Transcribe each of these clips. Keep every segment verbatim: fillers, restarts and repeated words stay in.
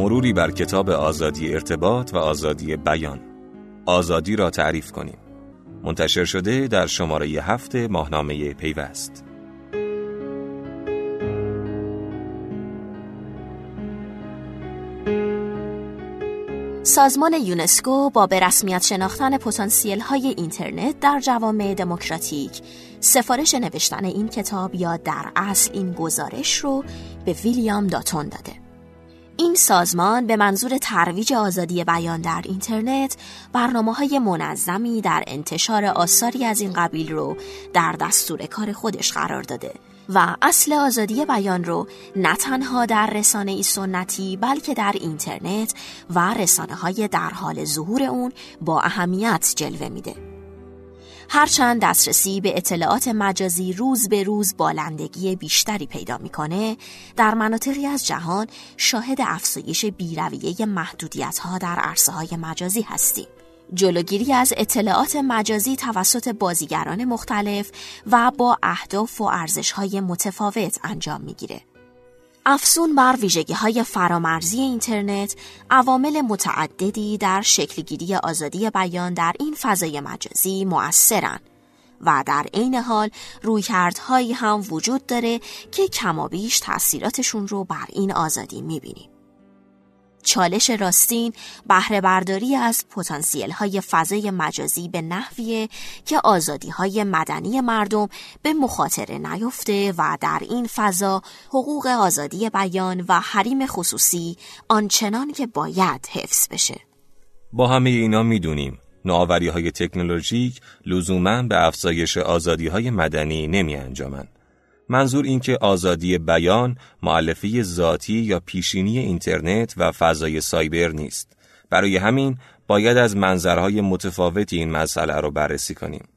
مروری بر کتاب آزادی ارتباط و آزادی بیان، آزادی را تعریف کنیم. منتشر شده در شماره هفت ماهنامه پیوست. سازمان یونسکو با به رسمیت شناختن پتانسیل‌های اینترنت در جوامع دموکراتیک، سفارش نوشتن این کتاب یا در اصل این گزارش رو به ویلیام داتون داده. این سازمان به منظور ترویج آزادی بیان در اینترنت، برنامه‌های منظمی در انتشار آثاری از این قبیل رو در دستور کار خودش قرار داده و اصل آزادی بیان رو نه تنها در رسانه‌ای سنتی بلکه در اینترنت و رسانه‌های در حال ظهور اون با اهمیت جلوه میده. هرچند دسترسی به اطلاعات مجازی روز به روز بالندگی بیشتری پیدا میکنه، در مناطقی از جهان شاهد افزایش بی‌رویه محدودیت‌ها در عرصه‌های مجازی هستیم. جلوگیری از اطلاعات مجازی توسط بازیگران مختلف و با اهداف و ارزش‌های متفاوت انجام می‌گیره. افزون بر ویژگی‌های فرامرزی اینترنت، عوامل متعددی در شکل‌گیری آزادی بیان در این فضای مجازی مؤثرند و در عین حال رویکردهایی هم وجود داره که کمابیش تأثیراتشون رو بر این آزادی می‌بینیم. چالش راستین بهره برداری از پتانسیل‌های فضای مجازی به نحویه که آزادی‌های مدنی مردم به مخاطره نیفته و در این فضا حقوق آزادی بیان و حریم خصوصی آنچنان که باید حفظ بشه. با همه اینا می‌دونیم نوآوری‌های تکنولوژیک لزوماً به افزایش آزادی‌های مدنی نمی‌انجامند. منظور این که آزادی بیان مؤلفه ذاتی یا پیشینی اینترنت و فضای سایبر نیست. برای همین باید از منظرهای متفاوتی این مسئله رو بررسی کنیم.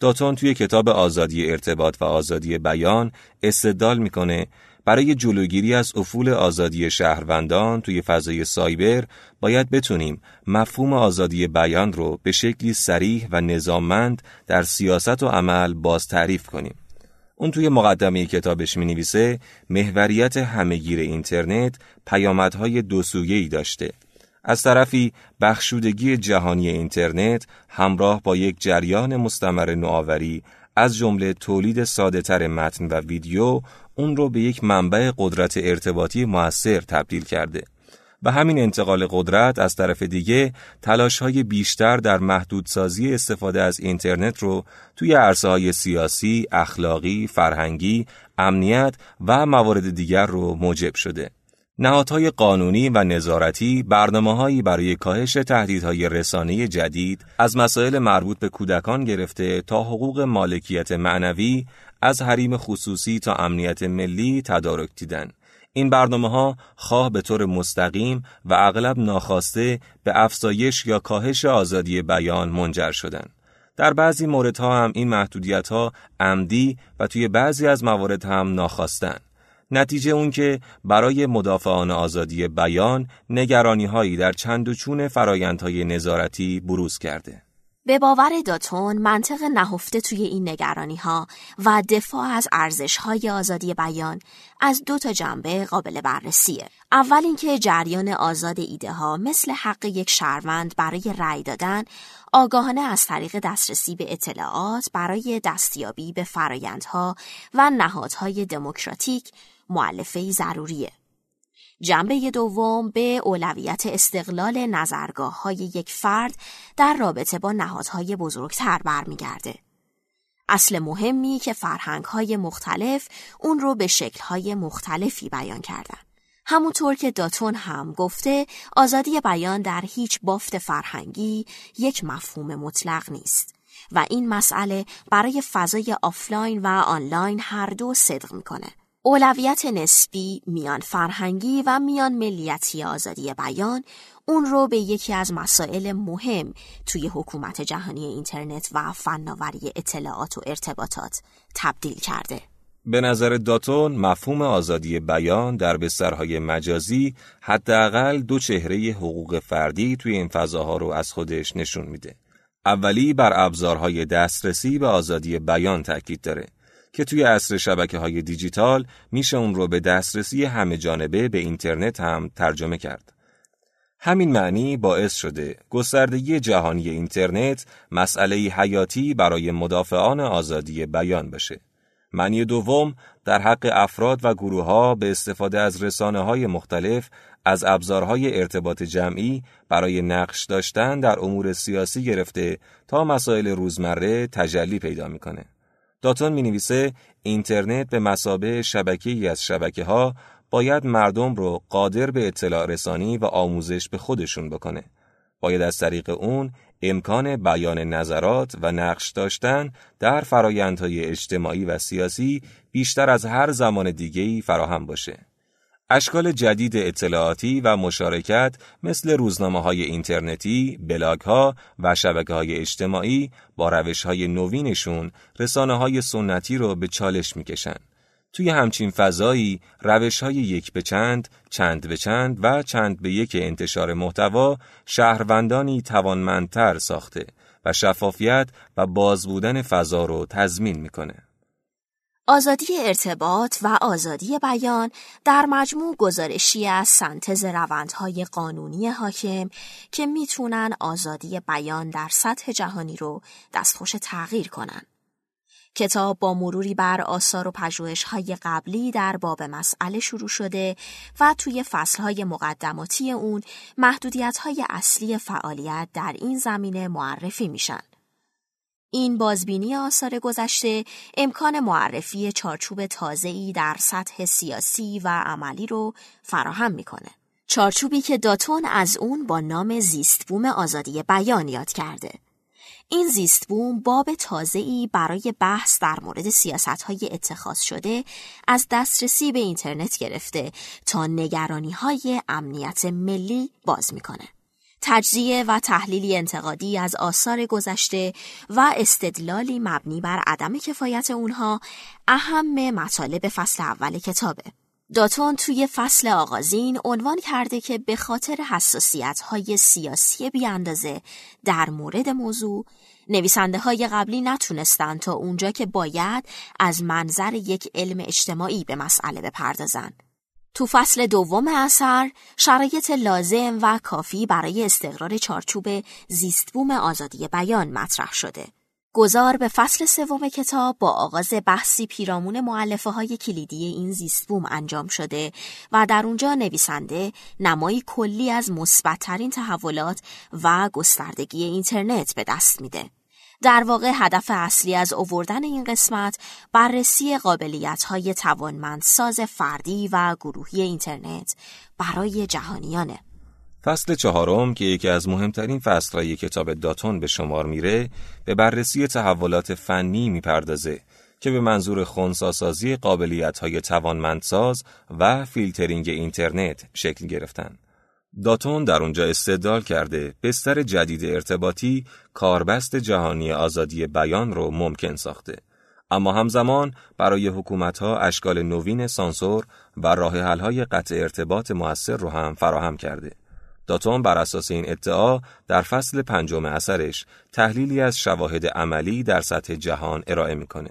داتون توی کتاب آزادی ارتباط و آزادی بیان استدلال میکنه برای جلوگیری از افول آزادی شهروندان توی فضای سایبر باید بتونیم مفهوم آزادی بیان رو به شکلی صریح و نظاممند در سیاست و عمل باز تعریف کنیم. اون توی مقدمه کتابش می‌نویسه محوریت همه‌گیر اینترنت پیامدهای دوسویه‌ای داشته. از طرفی بخشودگی جهانی اینترنت همراه با یک جریان مستمر نوآوری از جمله تولید ساده‌تر متن و ویدیو اون رو به یک منبع قدرت ارتباطی مؤثر تبدیل کرده. و همین انتقال قدرت از طرف دیگه تلاش‌های بیشتر در محدودسازی استفاده از اینترنت رو توی عرصه‌های سیاسی، اخلاقی، فرهنگی، امنیت و موارد دیگر رو موجب شده. نهادهای قانونی و نظارتی برنامه‌هایی برای کاهش تهدیدهای رسانه‌ای جدید از مسائل مربوط به کودکان گرفته تا حقوق مالکیت معنوی، از حریم خصوصی تا امنیت ملی تدارک دیدن. این برنامه‌ها خواه به طور مستقیم و اغلب ناخواسته به افزایش یا کاهش آزادی بیان منجر شدند. در بعضی موردها هم این محدودیت‌ها عمدی و توی بعضی از موارد هم ناخواستند. نتیجه اون که برای مدافعان آزادی بیان نگرانی‌هایی در چند و چون فرآیندهای نظارتی بروز کرده. به باور داتون منطق نهفته توی این نگرانی‌ها و دفاع از ارزش‌های آزادی بیان از دو تا جنبه قابل بررسیه. اول اینکه جریان آزاد ایده‌ها مثل حق یک شهروند برای رأی دادن آگاهانه از طریق دسترسی به اطلاعات برای دستیابی به فرآیندها و نهادهای دموکراتیک مؤلفه‌ای ضروریه. جنبه دوم به اولویت استقلال نظرگاه‌های یک فرد در رابطه با نهادهای بزرگتر برمیگرده. اصل مهمی که فرهنگ‌های مختلف اون رو به شکل‌های مختلفی بیان کردن. همونطور که داتون هم گفته، آزادی بیان در هیچ بافت فرهنگی یک مفهوم مطلق نیست و این مسئله برای فضای آفلاین و آنلاین هر دو صدق می‌کنه. اولویت نسبی میان فرهنگی و میان ملیتی آزادی بیان اون رو به یکی از مسائل مهم توی حکومت جهانی اینترنت و فناوری اطلاعات و ارتباطات تبدیل کرده. به نظر داتون مفهوم آزادی بیان در بسترهای مجازی حداقل دو چهره حقوق فردی توی این فضاها رو از خودش نشون میده. اولی بر ابزارهای دسترسی به آزادی بیان تاکید داره که توی عصر شبکه‌های دیجیتال میشه اون رو به دسترسی همه جانبه به اینترنت هم ترجمه کرد. همین معنی باعث شده گستردگی جهانی اینترنت مسئله‌ای حیاتی برای مدافعان آزادی بیان بشه. معنی دوم در حق افراد و گروه‌ها به استفاده از رسانه‌های مختلف از ابزارهای ارتباط جمعی برای نقش داشتن در امور سیاسی گرفته تا مسائل روزمره تجلی پیدا می‌کنه. داتون می‌نویسه اینترنت به مثابه شبکه‌ای از شبکه‌ها باید مردم رو قادر به اطلاع رسانی و آموزش به خودشون بکنه. باید از طریق اون امکان بیان نظرات و نقش داشتن در فرایندهای اجتماعی و سیاسی بیشتر از هر زمان دیگه‌ای فراهم باشه. اشکال جدید اطلاعاتی و مشارکت مثل روزنامه‌های اینترنتی، بلاگ‌ها و شبکه‌های اجتماعی با روش‌های نوینشون رسانه‌های سنتی رو به چالش می‌کشن. توی همچین فضایی روش‌های یک به چند، چند به چند و چند به یک انتشار محتوا شهروندانی توانمندتر ساخته و شفافیت و باز بودن فضا رو تضمین می‌کنه. آزادی ارتباط و آزادی بیان در مجموع گزارشی از سنتز روندهای قانونی حاکم که میتونن آزادی بیان در سطح جهانی رو دستخوش تغییر کنن. کتاب با مروری بر آثار و پژوهش‌های قبلی در باب مسئله شروع شده و توی فصل‌های مقدماتی اون محدودیت‌های اصلی فعالیت در این زمینه معرفی میشن. این بازبینی آثار گذشته امکان معرفی چارچوب تازه‌ای در سطح سیاسی و عملی رو فراهم میکنه. چارچوبی که داتون از اون با نام زیستبوم آزادی بیان یاد کرده. این زیستبوم باب تازه‌ای برای بحث در مورد سیاست‌های اتخاذ شده از دسترسی به اینترنت گرفته تا نگرانی‌های امنیت ملی باز میکنه. تجزیه و تحلیلی انتقادی از آثار گذشته و استدلالی مبنی بر عدم کفایت اونها اهم مطالب فصل اول کتابه. داتون توی فصل آغازین عنوان کرده که به خاطر حساسیت‌های سیاسی بی‌اندازه در مورد موضوع، نویسنده‌های قبلی نتونستن تا اونجا که باید از منظر یک علم اجتماعی به مسئله بپردازن. تو فصل دوم اثر شرایط لازم و کافی برای استقرار چارچوب زیستبوم آزادی بیان مطرح شده. گذار به فصل سوم کتاب با آغاز بحثی پیرامون مؤلفه‌های کلیدی این زیستبوم انجام شده و در اونجا نویسنده نمایی کلی از مثبت‌ترین تحولات و گستردگی اینترنت به دست میده. در واقع هدف اصلی از آوردن این قسمت بررسی قابلیت‌های توانمندساز فردی و گروهی اینترنت برای جهانیانه. فصل چهارم که یکی از مهمترین فصل‌های کتاب داتون به شمار میره، به بررسی تحولات فنی میپردازه که به منظور خنثی‌سازی قابلیت‌های توانمندساز و فیلترینگ اینترنت شکل گرفتن. داتون در اونجا استدلال کرده بستر جدید ارتباطی کاربست جهانی آزادی بیان رو ممکن ساخته، اما همزمان برای حکومت‌ها اشکال نوین سانسور و راه‌حل‌های قطع ارتباط مؤثر رو هم فراهم کرده. داتون بر اساس این ادعا در فصل پنجم اثرش تحلیلی از شواهد عملی در سطح جهان ارائه می‌کنه.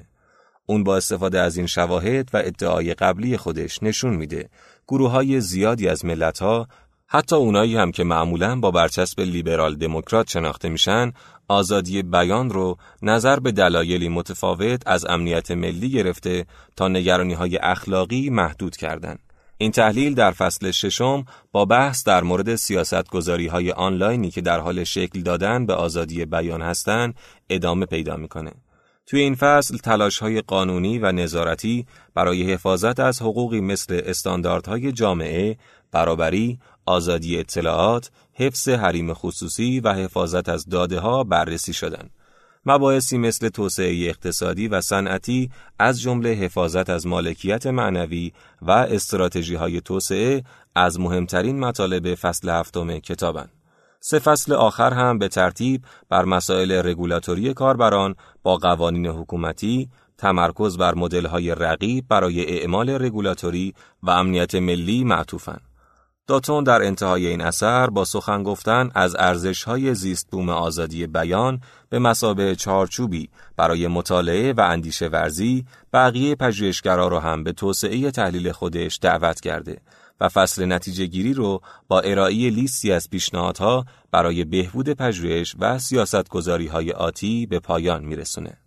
اون با استفاده از این شواهد و ادعای قبلی خودش نشون میده گروه‌های زیادی از ملت‌ها، حتی اونایی هم که معمولاً با برچسب لیبرال دموکرات شناخته میشن، آزادی بیان رو نظر به دلایلی متفاوت از امنیت ملی گرفته تا نگرانی‌های اخلاقی محدود کردن. این تحلیل در فصل ششم با بحث در مورد سیاست‌گذاری‌های آنلاینی که در حال شکل دادن به آزادی بیان هستن ادامه پیدا میکنه. توی این فصل تلاش‌های قانونی و نظارتی برای حفاظت از حقوقی مثل استانداردهای جامعه، برابری، آزادی اطلاعات، حفظ حریم خصوصی و حفاظت از داده‌ها بررسی شدند. مباحثی مثل توسعه اقتصادی و صنعتی از جمله حفاظت از مالکیت معنوی و استراتژی‌های توسعه از مهمترین مطالب فصل هفتم کتابند. سه فصل آخر هم به ترتیب بر مسائل رگولاتوری کاربران با قوانین حکومتی، تمرکز بر مدل‌های رقیب برای اعمال رگولاتوری و امنیت ملی معطوفند. داتون در انتهای این اثر با سخن گفتن از ارزش‌های زیستبوم آزادی بیان به مثابه چارچوبی برای مطالعه و اندیشه ورزی بقیه پژوهشگرا را هم به توسعه تحلیل خودش دعوت کرده و فصل نتیجه گیری رو با ارائه لیستی از پیشنهادها برای بهبود پژوهش و سیاستگذاری های آتی به پایان میرسونه.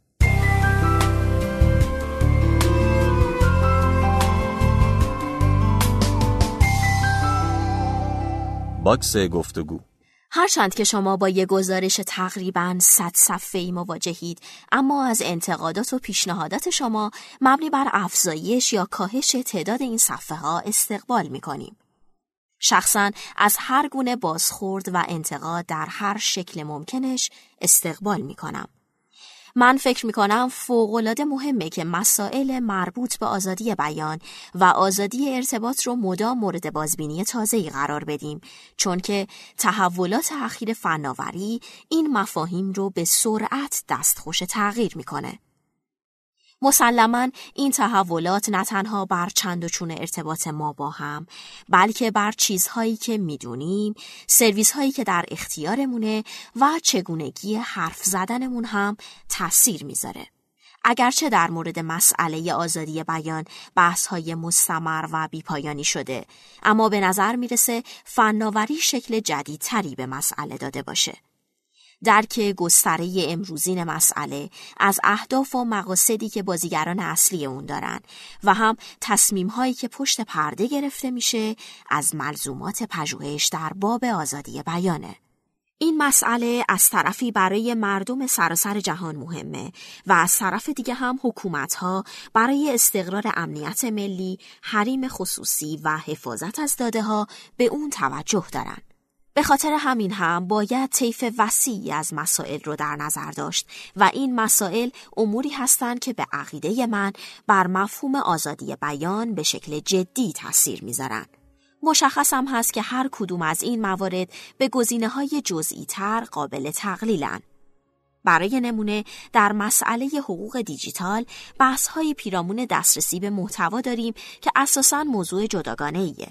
باکس گفتگو. هرچند که شما با یک گزارش تقریباً صد صفحه‌ای مواجهید، اما از انتقادات و پیشنهادات شما مبنی بر افزایش یا کاهش تعداد این صفحه‌ها استقبال می‌کنیم. شخصاً از هر گونه بازخورد و انتقاد در هر شکل ممکنش استقبال می‌کنم. من فکر می‌کنم فوق‌العاده مهمه که مسائل مربوط به آزادی بیان و آزادی ارتباط رو مدام مورد بازبینی تازه‌ای قرار بدیم، چون که تحولات اخیر فناوری این مفاهیم رو به سرعت دستخوش تغییر می‌کنه. مسلماً این تحولات نه تنها بر چند و چون ارتباط ما با هم، بلکه بر چیزهایی که میدونیم، سرویس‌هایی که در اختیارمونه و چگونگی حرف زدنمون هم تأثیر میذاره. اگرچه در مورد مسئله آزادی بیان بحث‌های مستمر و بیپایانی شده، اما به نظر میرسه فناوری شکل جدیدتری به مسئله داده باشه. درک گستره امروزین مسئله از اهداف و مقاصدی که بازیگران اصلی اون دارن و هم تصمیم‌هایی که پشت پرده گرفته میشه از ملزومات پژوهش در باب آزادی بیانه. این مسئله از طرفی برای مردم سراسر جهان مهمه و از طرف دیگه هم حکومت‌ها برای استقرار امنیت ملی، حریم خصوصی و حفاظت از داده‌ها به اون توجه دارن. به خاطر همین هم باید طیف وسیعی از مسائل رو در نظر داشت و این مسائل اموری هستند که به عقیده من بر مفهوم آزادی بیان به شکل جدی تاثیر میذارن. مشخص هم هست که هر کدوم از این موارد به گزینه‌های جزئی‌تر قابل تقلیلن. برای نمونه در مسئله حقوق دیجیتال بحث‌های پیرامون دسترسی به محتوا داریم که اساساً موضوع جداگانه‌ایه.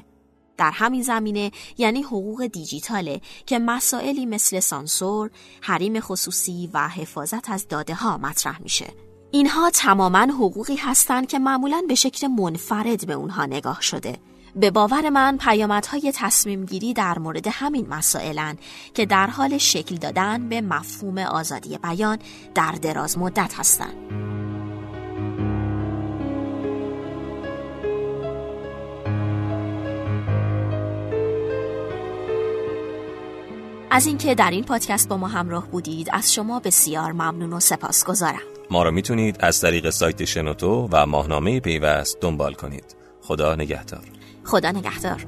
در همین زمینه یعنی حقوق دیجیتاله که مسائلی مثل سانسور، حریم خصوصی و حفاظت از داده ها مطرح میشه. اینها تماما حقوقی هستند که معمولاً به شکل منفرد به اونها نگاه شده. به باور من پیامدهای تصمیم گیری در مورد همین مسائلن که در حال شکل دادن به مفهوم آزادی بیان در دراز مدت هستند. از اینکه در این پادکست با ما همراه بودید از شما بسیار ممنون و سپاسگزارم. ما رو میتونید از طریق سایت شنوتو و ماهنامه پیوست دنبال کنید. خدا نگهدار. خدا نگهدار.